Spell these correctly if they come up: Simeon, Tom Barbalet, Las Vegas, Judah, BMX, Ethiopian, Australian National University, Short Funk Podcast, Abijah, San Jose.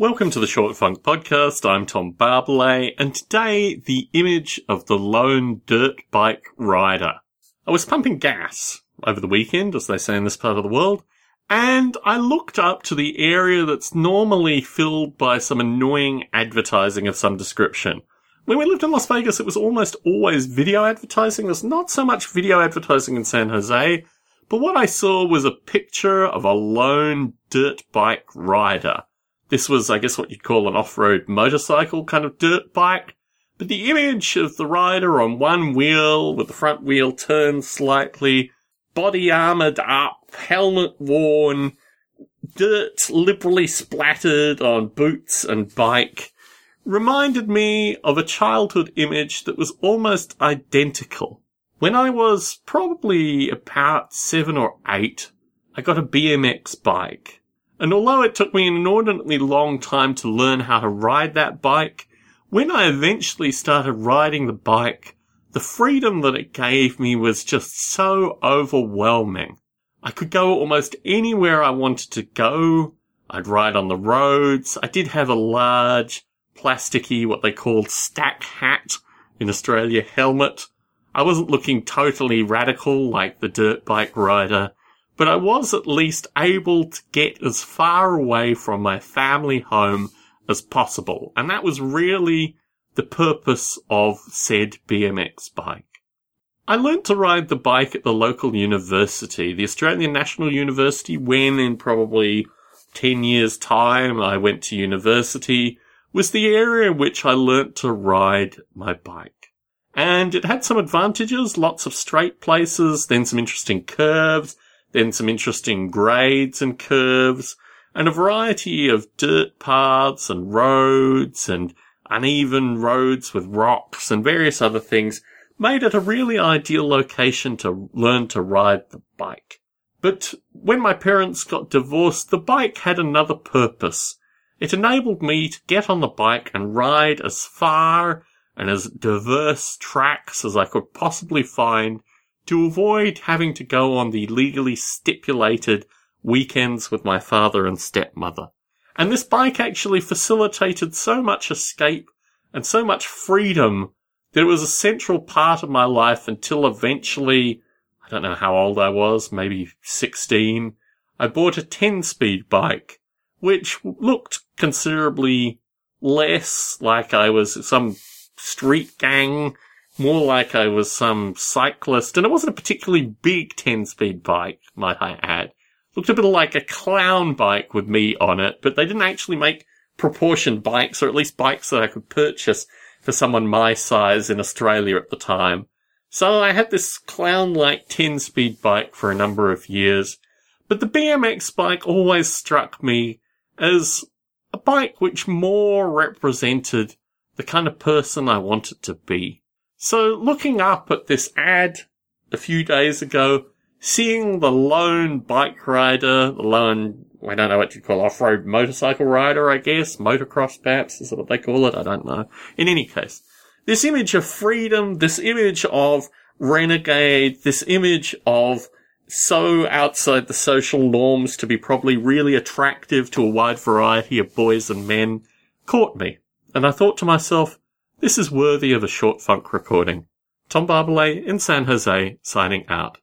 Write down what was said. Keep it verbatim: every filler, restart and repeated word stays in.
Welcome to the Short Funk Podcast. I'm Tom Barbalet, and today the image of the lone dirt bike rider. I was pumping gas over the weekend, as they say in this part of the world, and I looked up to the area that's normally filled by some annoying advertising of some description. When we lived in Las Vegas, it was almost always video advertising. There's not so much video advertising in San Jose, but what I saw was a picture of a lone dirt bike rider. This was, I guess, what you'd call an off-road motorcycle kind of dirt bike. But the image of the rider on one wheel, with the front wheel turned slightly, body armoured up, helmet worn, dirt liberally splattered on boots and bike, reminded me of a childhood image that was almost identical. When I was probably about seven or eight, I got a B M X bike. And although it took me an inordinately long time to learn how to ride that bike, when I eventually started riding the bike, the freedom that it gave me was just so overwhelming. I could go almost anywhere I wanted to go. I'd ride on the roads. I did have a large, plasticky, what they called stack hat, in Australia, helmet. I wasn't looking totally radical like the dirt bike rider, but I was at least able to get as far away from my family home as possible. And that was really the purpose of said B M X bike. I learnt to ride the bike at the local university, the Australian National University, when in probably ten years' time I went to university, was the area in which I learnt to ride my bike. And it had some advantages, lots of straight places, then some interesting curves, then some interesting grades and curves, and a variety of dirt paths and roads and uneven roads with rocks and various other things made it a really ideal location to learn to ride the bike. But when my parents got divorced, the bike had another purpose. It enabled me to get on the bike and ride as far and as diverse tracks as I could possibly find, to avoid having to go on the legally stipulated weekends with my father and stepmother. And this bike actually facilitated so much escape and so much freedom that it was a central part of my life until eventually, I don't know how old I was, maybe sixteen, I bought a ten-speed bike, which looked considerably less like I was some street gang, more like I was some cyclist, and it wasn't a particularly big ten-speed bike, might I add. It looked a bit like a clown bike with me on it, but they didn't actually make proportioned bikes, or at least bikes that I could purchase for someone my size in Australia at the time. So I had this clown-like ten-speed bike for a number of years, but the B M X bike always struck me as a bike which more represented the kind of person I wanted to be. So looking up at this ad a few days ago, seeing the lone bike rider, the lone, I don't know what you'd call off-road motorcycle rider, I guess, motocross perhaps, is that what they call it? I don't know. In any case, this image of freedom, this image of renegade, this image of so outside the social norms to be probably really attractive to a wide variety of boys and men, caught me. And I thought to myself, this is worthy of a Short Funk recording. Tom Barbalet in San Jose, signing out.